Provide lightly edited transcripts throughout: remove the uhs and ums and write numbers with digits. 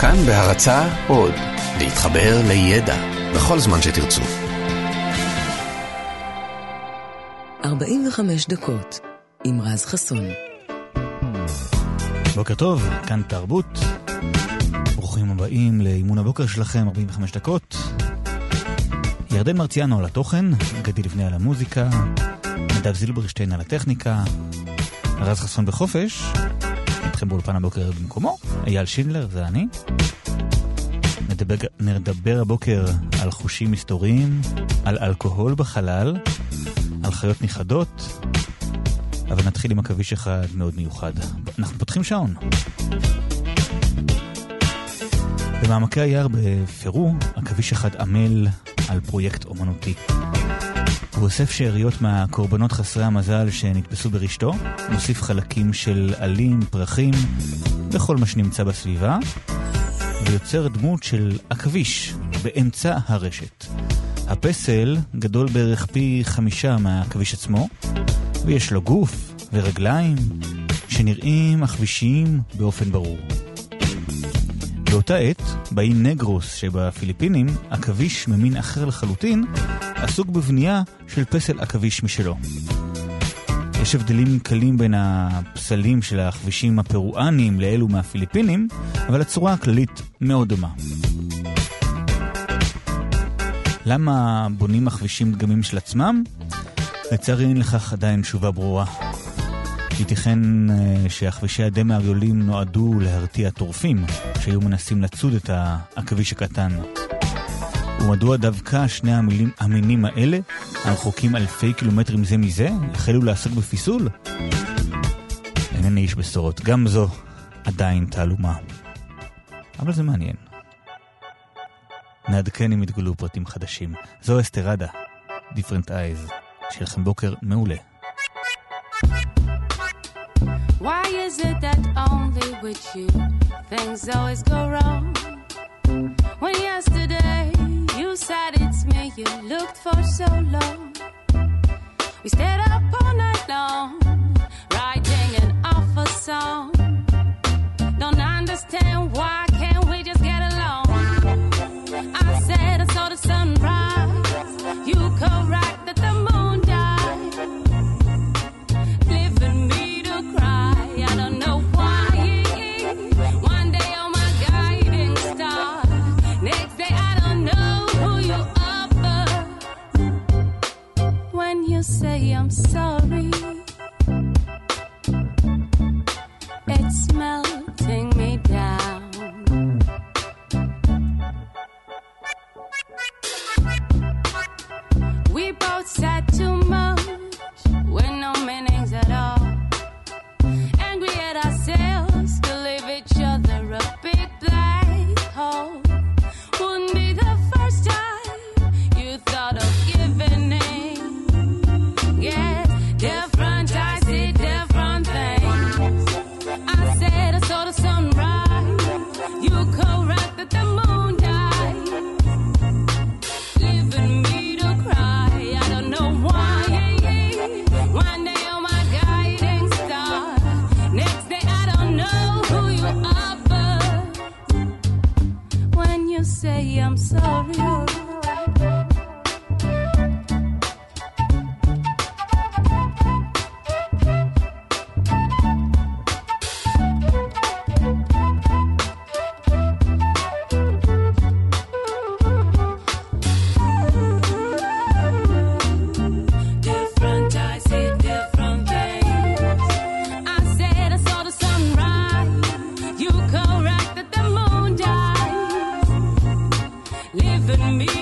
כאן בהרצאה עוד, להתחבר לידע בכל זמן שתרצו. 45 דקות עם רז חסון. בוקר טוב, כאן תרבות. ברוכים הבאים לאימון הבוקר שלכם, 45 דקות. ירדן מרציאנו על התוכן, גדי לפני על המוזיקה, מדב זילברשטיין על הטכניקה, רז חסון בחופש, אתכם באולפן הבוקר במקומו, אייל שינדלר, זה אני. נדבר הבוקר על חושים היסטוריים, על אלכוהול בחלל, על חיות ניחדות, אבל נתחיל עם הכביש אחד מאוד מיוחד. אנחנו פותחים שעון. במעמקי היער בפירו, הכביש אחד עמל על פרויקט אומנותי. הוא אוסף שעריות מהקורבנות חסרי המזל שנתפסו ברשתו, מוסיף חלקים של עלים, פרחים וכל מה שנמצא בסביבה, ויוצר דמות של הכביש באמצע הרשת. הפסל גדול בערך פי 5 מהכביש עצמו, ויש לו גוף ורגליים שנראים הכבישיים באופן ברור. באותה עת, באי נגרוס שבפיליפינים, הכביש ממין אחר לחלוטין, עסוק בבנייה של פסל הכביש משלו. יש הבדלים קלים בין הפסלים של הכבישים הפירואנים לאלו מהפיליפינים, אבל הצורה הכללית מאוד דומה. למה בונים הכבישים דגמים של עצמם? לצערי אין לכך עדיין תשובה ברורה. ייתכן שהכבישי הדם האריולים נועדו להרתיע טורפים שהיו מנסים לצוד את הכביש הקטן. ומדוע דווקא שני המינים האלה, הרחוקים אלפי קילומטרים זה מזה, החלו לעסוק בפיסול? אינני איש בשורות, גם זו עדיין תעלומה. אבל זה מעניין. נעדכן אם יתגלו פרטים חדשים. זו אסתרדה, Different Eyes. שיהיה לכם בוקר מעולה. Why is it that only with you things always go wrong? When yesterday you said it's me, you looked for so long. We stayed up all night long, writing an awful song. Don't understand why can't we just get along? I said I saw the sunrise, you correct that the moon died. Leaving me to cry, I don't know why. One day you're my guiding star, next day I don't know who you are, but when you say I'm sorry, it's melting me down. We both said too much with no meanings at all. Angry at ourselves to leave each other a big black hole. Wouldn't be the first time you thought of giving in. Yeah, different eyes see different things. I said I saw the sunrise. You corrected the moon died. Leaving me to cry, I don't know why. One day you're my guiding star, next day I don't know who you are, but when you say I'm sorry, me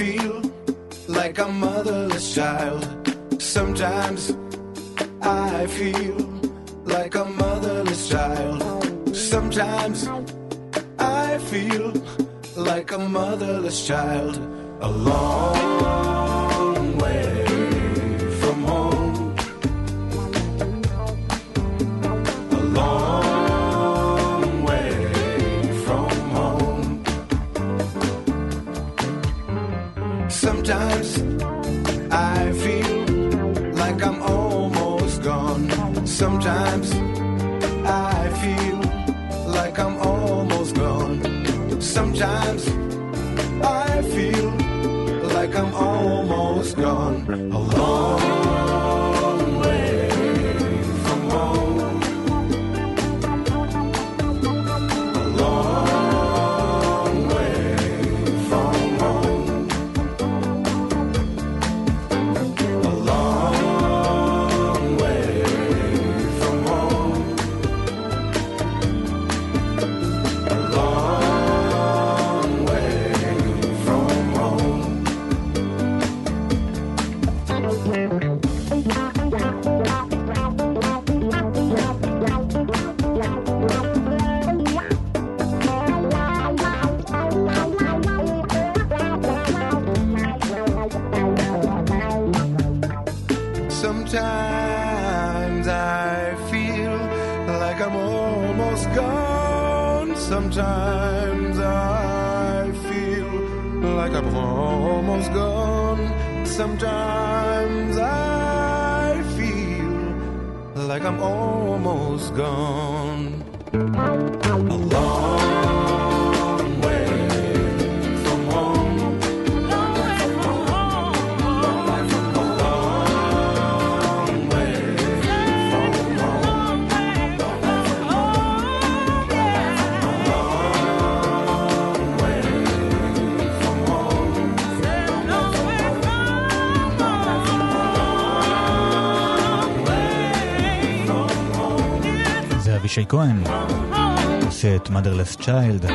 feel like a motherless child. Sometimes I feel like a motherless child. Sometimes I feel like a motherless child. A long way from home. A long way from home. Sometimes I feel like I'm almost gone. Sometimes I feel like I'm almost gone. Sometimes I feel like I'm almost gone. A long way from home. A long way from home. A long way from home. A long way from home. Sometimes I feel like I'm almost gone. Sometimes I feel like I'm almost gone. Sometimes I feel like I'm almost gone. A long way from home. זה אבישי כהן עושה את Motherless Child.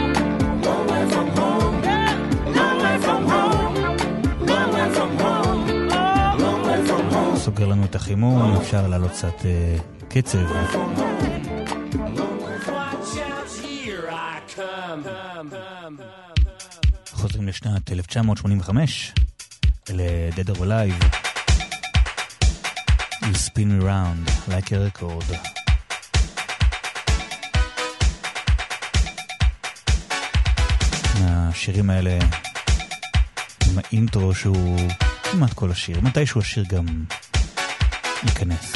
סוגר לנו את החימום, אפשר לעלות קצת קצב. חוזרים לשנת 1985 ל-Dead or Alive, You spin me round like a record. השירים האלה עם האינטרו שהוא כמעט כל השיר, מתישהו השיר גם ייכנס.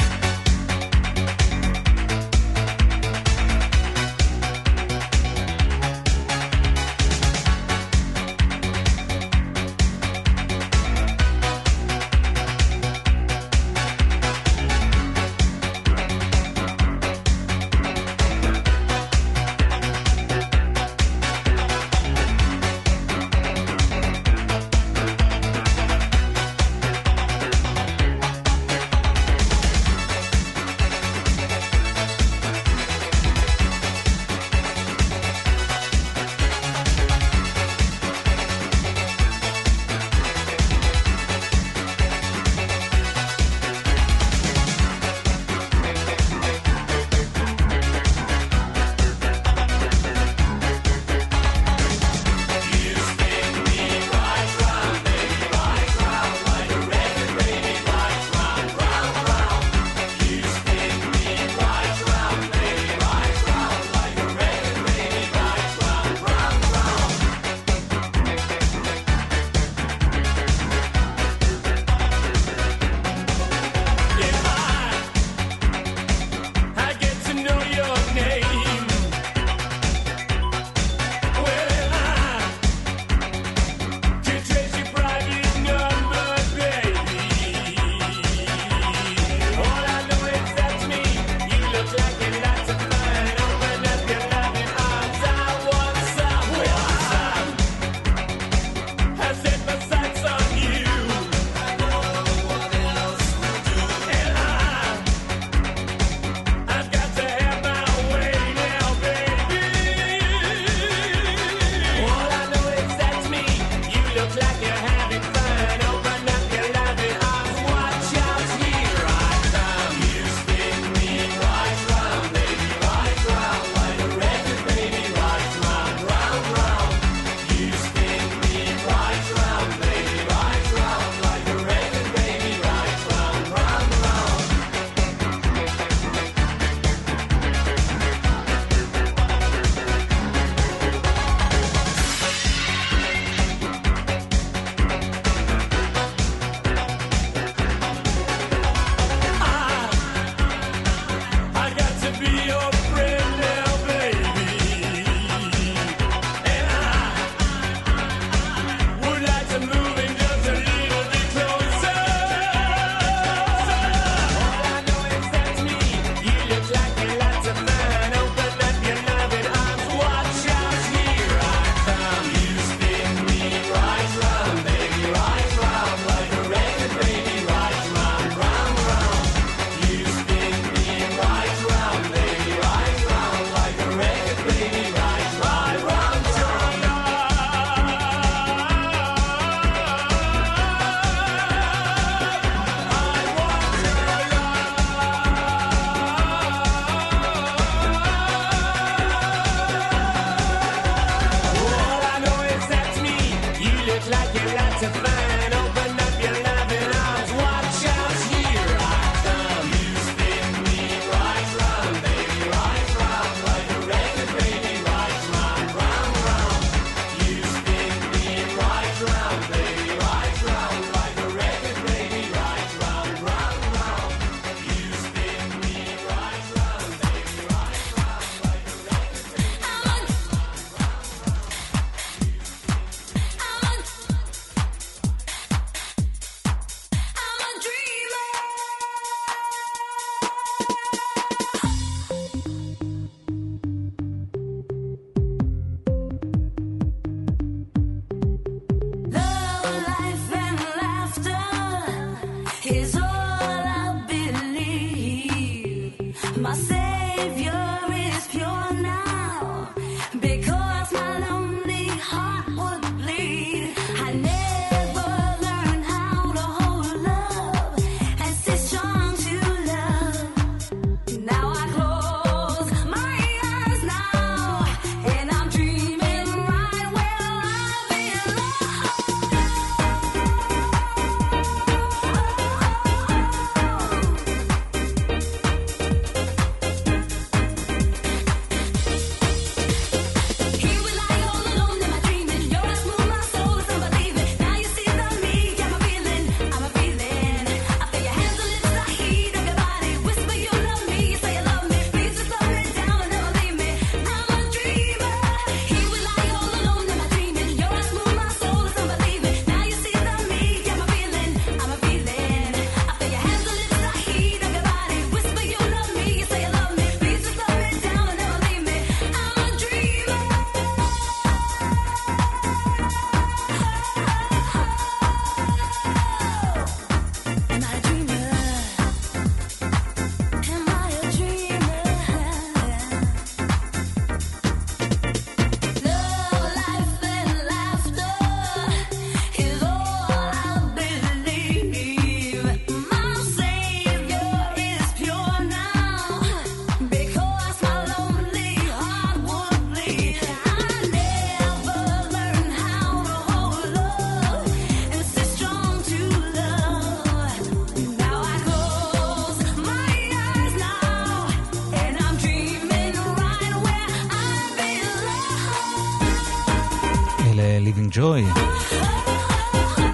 ג'וי,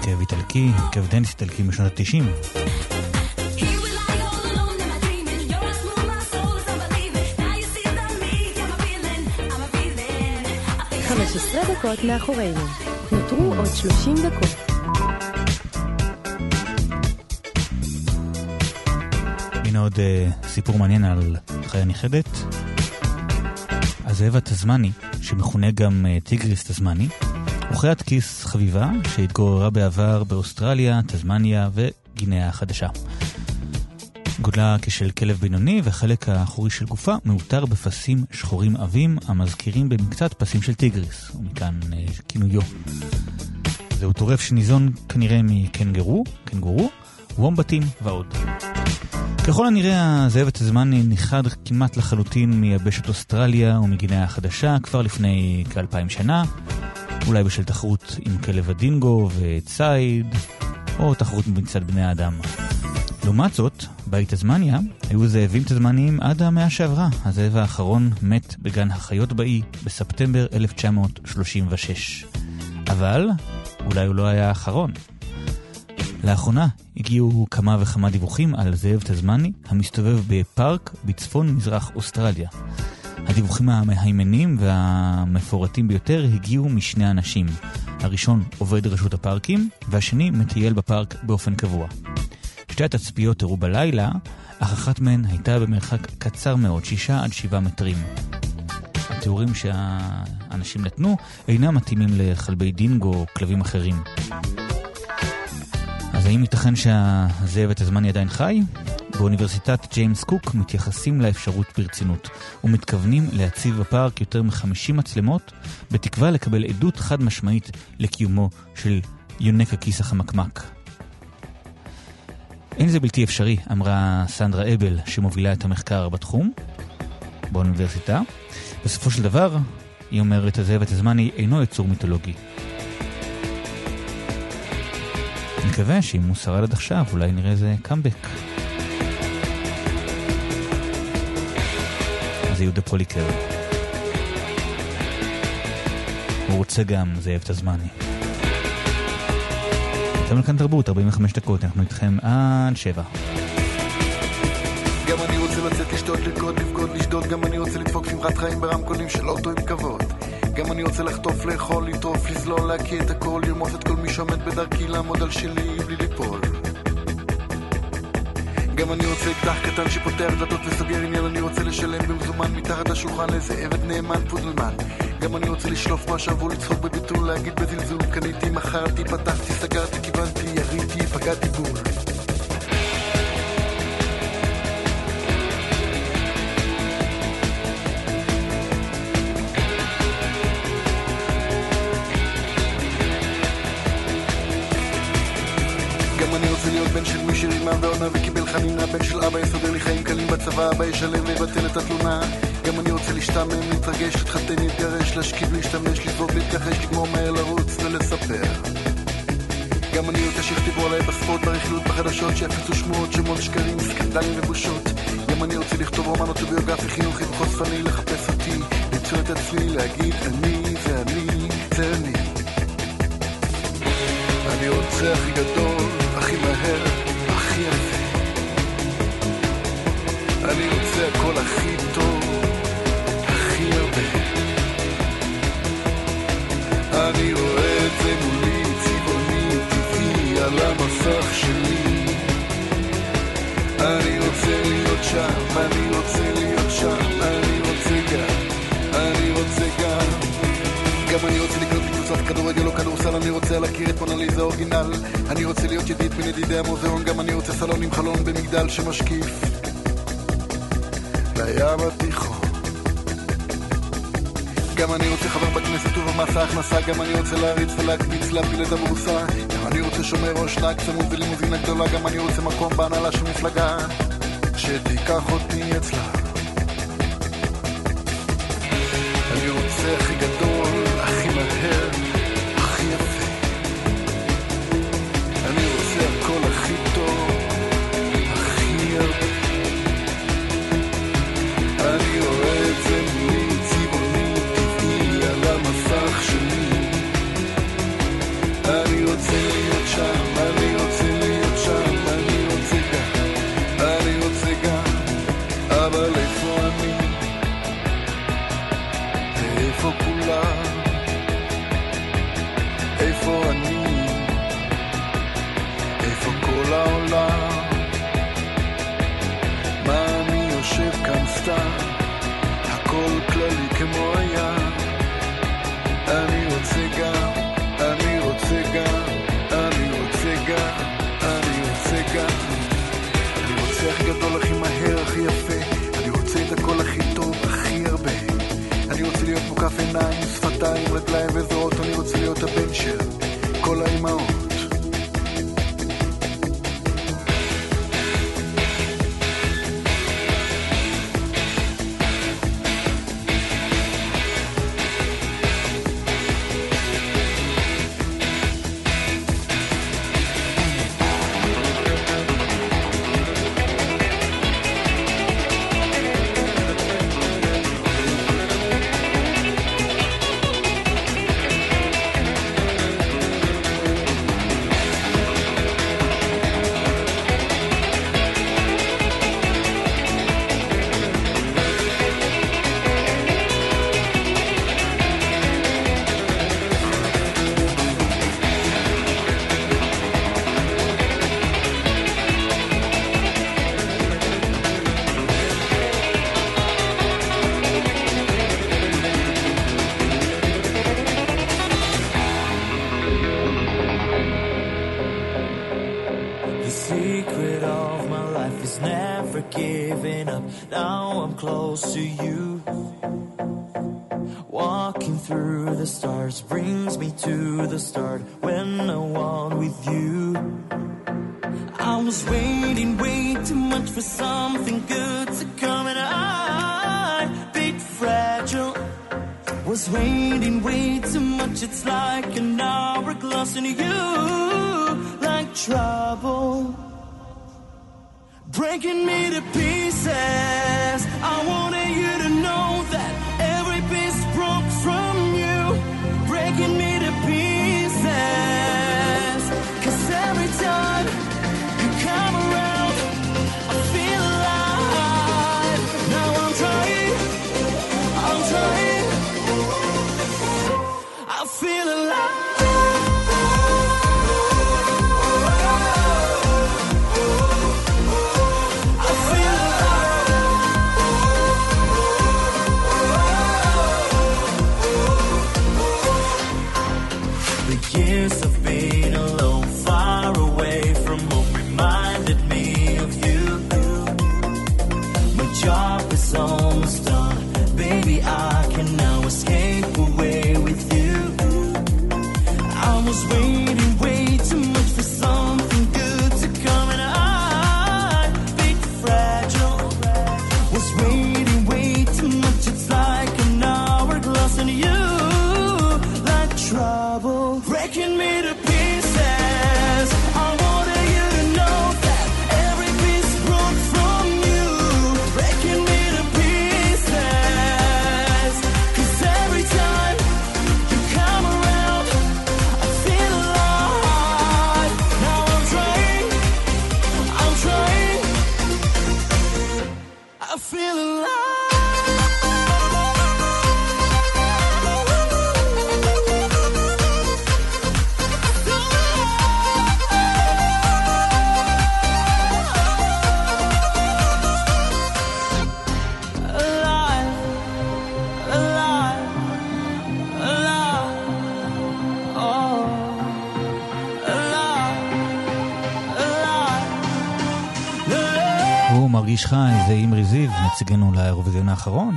כאב איטלקי, כאב דניס איטלקי משנות ה-90. חמש עשרה דקות מאחורינו, נותרו עוד 30 דקות. הנה עוד סיפור מעניין על חיה נכחדת. הזאב התזמני, שמכונה גם טיגריס תזמני, הוא חיית כיס חביבה שהתגוררה בעבר באוסטרליה, תזמניה וגינאה החדשה. גודלה כשל כלב בינוני והחלק האחורי של גופה מאותר בפסים שחורים עבים המזכירים במקצת פסים של טיגריס, ומכאן כינויו. זהו טורף שניזון כנראה מקנגורו, וומבטים ועוד. ככל הנראה הזאב התזמני ניחד כמעט לחלוטין מיבשת אוסטרליה ומגינאה החדשה כבר לפני כ-2000 שנה. אולי בשל תחרות עם כלב הדינגו וציד, או תחרות מצד בני האדם. לעומת זאת, בתזמניה היו זאבים תזמניים עד המאה שעברה. הזאב האחרון מת בגן החיות באי בספטמבר 1936. אבל אולי הוא לא היה האחרון. לאחרונה הגיעו כמה וכמה דיווחים על זאב תזמני המסתובב בפארק בצפון מזרח אוסטרליה. הדיווחים המהימנים והמפורטים ביותר הגיעו משני אנשים. הראשון עובד רשות הפארקים, והשני מטייל בפארק באופן קבוע. שתי התצפיות הראו בלילה, אך אחת מהן הייתה במרחק קצר מאוד, 6 עד 7 מטרים. התיאורים שהאנשים נתנו אינם מתאימים לחלבי דינגו או כלבים אחרים. אז האם ייתכן שהזאב התזמני עדיין חי? באוניברסיטת ג'יימס קוק מתייחסים לאפשרות ברצינות ומתכוונים להציב בפארק יותר מ-50 מצלמות בתקווה לקבל עדות חד משמעית לקיומו של יונק הכיס החמקמק. אין זה בלתי אפשרי, אמרה סנדרה אבל שמובילה את המחקר בתחום באוניברסיטה. בסופו של דבר, היא אומרת, הזאב התזמני אינו יצור מיתולוגי. אני מקווה שאם הוא שרד עד עכשיו אולי נראה איזה קאמבק. זה יהודו פוליקר. הוא רוצה גם זאב תזמני. אתם לכאן תרבות, 45 דקות, אנחנו איתכם עד 7. גם אני רוצה לצאת לשתות, לדקות, לבגוד, לשדות, גם אני רוצה לדפוק שמחת חיים ברמקולים של אוטו עם כבוד. גם אני רוצה לחטוף, לאכול, לטרוף, לזלול, להקיא את הכל, לרמוס את כל מי שעומד בדרכי, לעמוד על שלי, בלי ליפול. גם אני רוצה אקדח קטן שפותח דלתות וסוגר עניין, אני רוצה לשלם במזומן מתחת השולחן איזה עבד נאמן פודלמן. גם אני רוצה לשלוף משהו, לצחוק בביטול, להגיד בזלזול, קניתי, מחרתי, פתחתי, סגרתי, כיוונתי, יריתי, פגעתי בול. עונה וקיבל חנינה, בן של אבא יסדר לי חיים קלים בצבא, אבא ישלם ויבטל את התלונה. גם אני רוצה להשתמם, להתרגש, להתחתן, להתגרש, להשכיב, להשתמש, לבוא ולהתכחש, לגמור מהר, לרוץ ולספר. גם אני רוצה שיכתבו עליי בספורט, ברכילות, בחדשות, שיפיצו שמועות, שמות, שקרים, סקנדלים ובושות. גם אני רוצה לכתוב רומן אוטוביוגרפי, חינוכי וחושפני, לחפש אותי, למצוא את עצמי, להגיד אני, זה אני, זה אני. אני רוצה הכי גדול, הכי מהר, הכי יפה. אני רוצה הכל הכי טוב, הכי הרבה. אני רואה את זה מולי, על המסך שלי. אני רוצה להיות שם, אני רוצה להיות שם, אני רוצה גם, אני רוצה גם. גם אני רוצה לקנות בקבוצת כדורגל או כדורסל, אני רוצה להכיר את מונליזה אורגינל, אני רוצה להיות ידיד מן ידידי המוזיאון, גם אני רוצה סלון עם חלון במגדל שמשקיף לים התיכון. גם אני רוצה חבר בכנסת ובמס ההכנסה, גם אני רוצה להריץ ולהקפיץ, להפיל את הבורסה. גם אני רוצה שומר ראש, נהג צמוד ולימוזינה גדולה, גם אני רוצה מקום בהנהלה של מפלגה שתיקח אותי אצלה. אני רוצה הכי גדול, הכי מהר, הכי יפה. אני רוצה הכל הכי טוב, הכי הרבה. אני רואה את זה מולי, אני רוצה להיות שם, אני רוצה להיות שם, אני רוצה גם, אני רוצה גם, אבל איפה אני? איפה כולם? איפה אני? איפה כל העולם? מה אני יושב כאן סתם? הכל כללי כמו היה. אני רוצה גם, אני רוצה גם, אני רוצה גם, אני רוצה גם. אני רוצה הכי גדול, הכי מהר, הכי יפה. אני רוצה את הכל הכי טוב, הכי הרבה. אני רוצה להיות מוקף עיניים, שפתיים, רגליים וזרועות. אני רוצה להיות הבן של כל האימהות. מרגיש חי, זה אימרי זיו, נציגנו לאירוויזיון האחרון.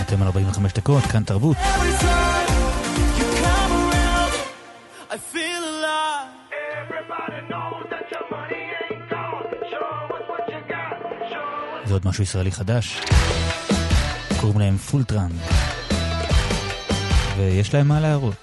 אתם על 45 דקות, כאן תרבות. זה עוד משהו ישראלי חדש. קוראים להם פולטרן. ויש להם מה להראות.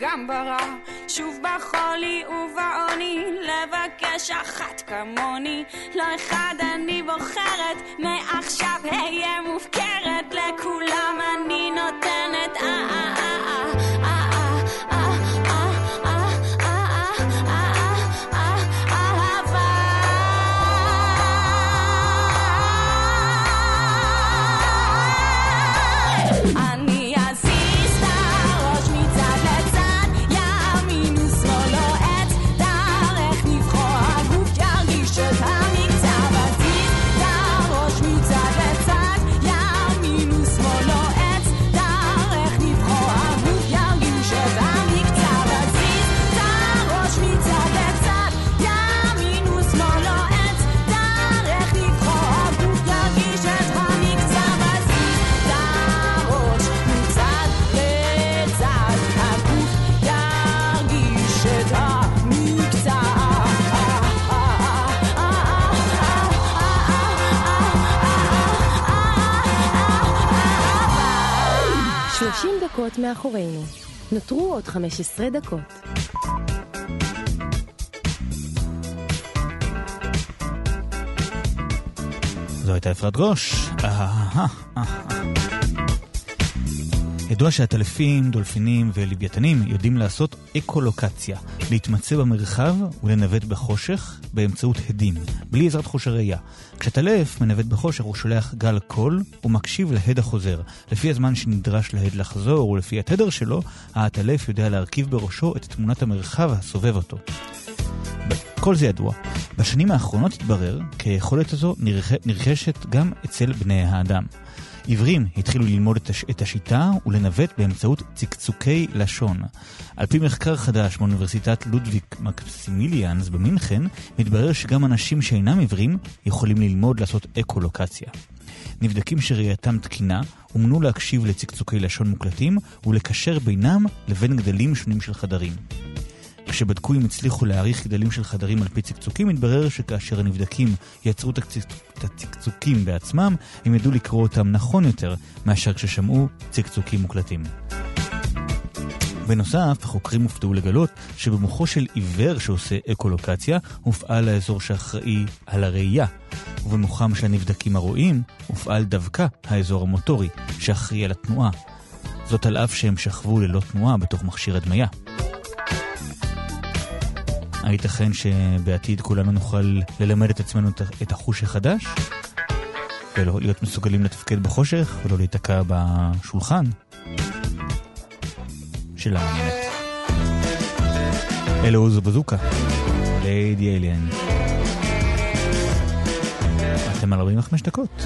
גם ברע, שוב בחולי ובעוני, לבקש אחת כמוני, לא אחד אני בוחרת, מעכשיו אהיה מופקרת, לכולם אני נותנת דקות מאחורינו. נותרו עוד 15 דקות. זו הייתה אפרת ראש. ידוע שהטלפים, דולפינים ולוויתנים יודעים לעשות אקולוקציה, להתמצא במרחב ולנווט בחושך באמצעות הדים, בלי עזרת חוש הראייה. כשטלף מנווט בחושך הוא שולח גל קול ומקשיב להד החוזר. לפי הזמן שנדרש להד לחזור ולפי התדר שלו, הטלף יודע להרכיב בראשו את תמונת המרחב הסובב אותו. כל זה ידוע. בשנים האחרונות התברר כי היכולת הזו נרכשת גם אצל בני האדם. עיוורים התחילו ללמוד את השיטה ולנווט באמצעות צקצוקי לשון. על פי מחקר חדש באוניברסיטת לודוויק מקסימיליאנס במינכן, מתברר שגם אנשים שאינם עיוורים יכולים ללמוד לעשות אקולוקציה. נבדקים שראייתם תקינה ומנו להקשיב לצקצוקי לשון מוקלטים ולקשר בינם לבין גדלים שונים של חדרים. כשבדקו אם הצליחו להעריך גדלים של חדרים על פי צקצוקים, התברר שכאשר הנבדקים יצרו את הצקצוקים בעצמם, הם ידעו לקרוא אותם נכון יותר מאשר כששמעו צקצוקים מוקלטים. בנוסף, החוקרים הופתעו לגלות שבמוחו של עיוור שעושה אקולוקציה הופעל האזור שאחראי על הראייה, ובמוחם של הנבדקים הרואים הופעל דווקא האזור המוטורי שאחראי על התנועה. זאת על אף שהם שכבו ללא תנועה בתוך מכשיר הדמיה. הייתכן שבעתיד כולנו נוכל ללמד את עצמנו את החוש החדש, ולא להיות מסוגלים לתפקד בחושך ולא להיתקע בשולחן של האמת. אלה עוזו בזוקה, לידי אליין. אתם על 45 דקות.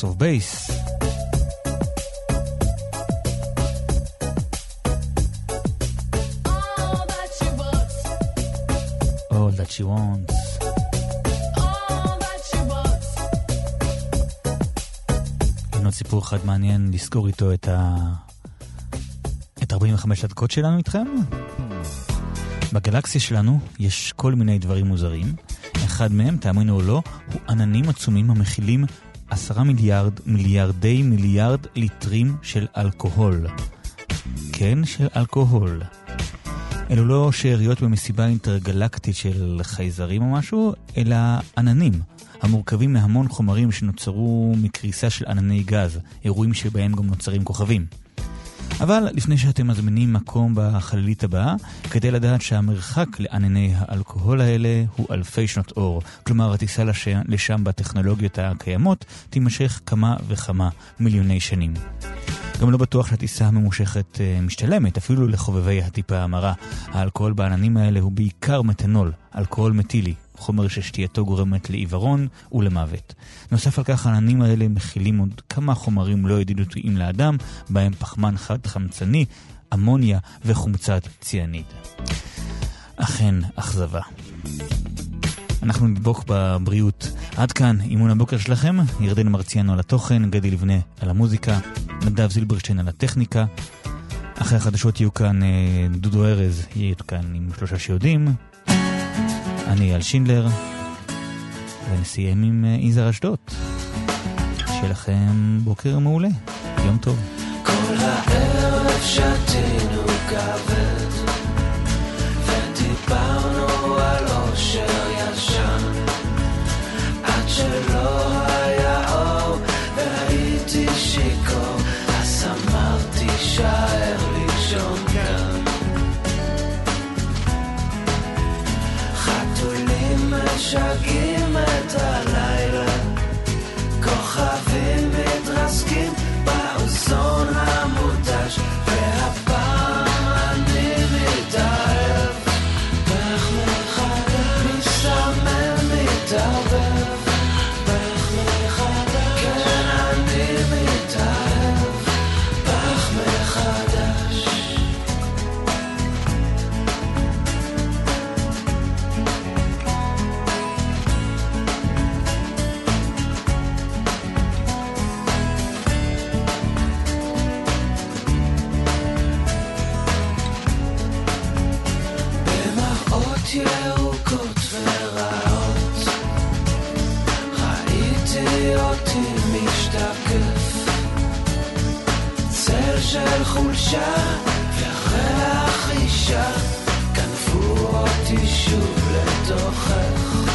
Types of Bass. All that she wants. הנה עוד סיפור אחד מעניין לזכור איתו את 45 הדקות שלנו איתכם. בגלקסיה שלנו יש כל מיני דברים מוזרים. אחד מהם, תאמינו או לא, הוא עננים עצומים המכילים 10 מיליארד ליטרים של אלכוהול. כן, של אלכוהול. אלו לא שאריות במסיבה אינטרגלקטית של חייזרים או משהו, אלא עננים, המורכבים מהמון חומרים שנוצרו מקריסה של ענני גז, אירועים שבהם גם נוצרים כוכבים. אבל לפני שאתם מזמינים מקום בחללית הבאה, כדי לדעת שהמרחק לענני האלכוהול האלה הוא אלפי שנות אור. כלומר, הטיסה לשם בטכנולוגיות הקיימות תימשך כמה וכמה מיליוני שנים. גם לא בטוח שהטיסה הממושכת משתלמת, אפילו לחובבי הטיפה המרה. האלכוהול בעננים האלה הוא בעיקר מתנול, אלכוהול מטילי, חומר ששתייתו גורמת לעיוורון ולמוות. נוסף על כך, העננים האלה מכילים עוד כמה חומרים לא ידידותיים לאדם, בהם פחמן חד חמצני, אמוניה וחומצת ציאניד. אכן, אכזבה. אנחנו נדבוק בבריאות. עד כאן אימון הבוקר שלכם. ירדן מרציאנו על התוכן, גדי לפני על המוזיקה, מדב זילברשטיין על הטכניקה. אחרי החדשות יהיו כאן דודו הרז, יהיו כאן עם 3 שיודעים. אני יעל שינדלר, ונסיים עם איזר אשדוד. שלכם בוקר מעולה, יום טוב. כל הערב שתינו כבד, ודיברנו על אושר ישן, עד שלא היה אור, והייתי שיקור, אז אמרתי שער לישון כאן. משגעים את הלילה, כוכבים מתרסקים באוזון המותש, והפעם אני מתאהב, איך מחדש משתמם מתערבב, איך מחדש, כן אני מתאהב, איך מחדש. ירוקות ורעות ראיתי אותי משתקף, צל של חולשה וריח אישה, כנפו אותי שוב לתוכך.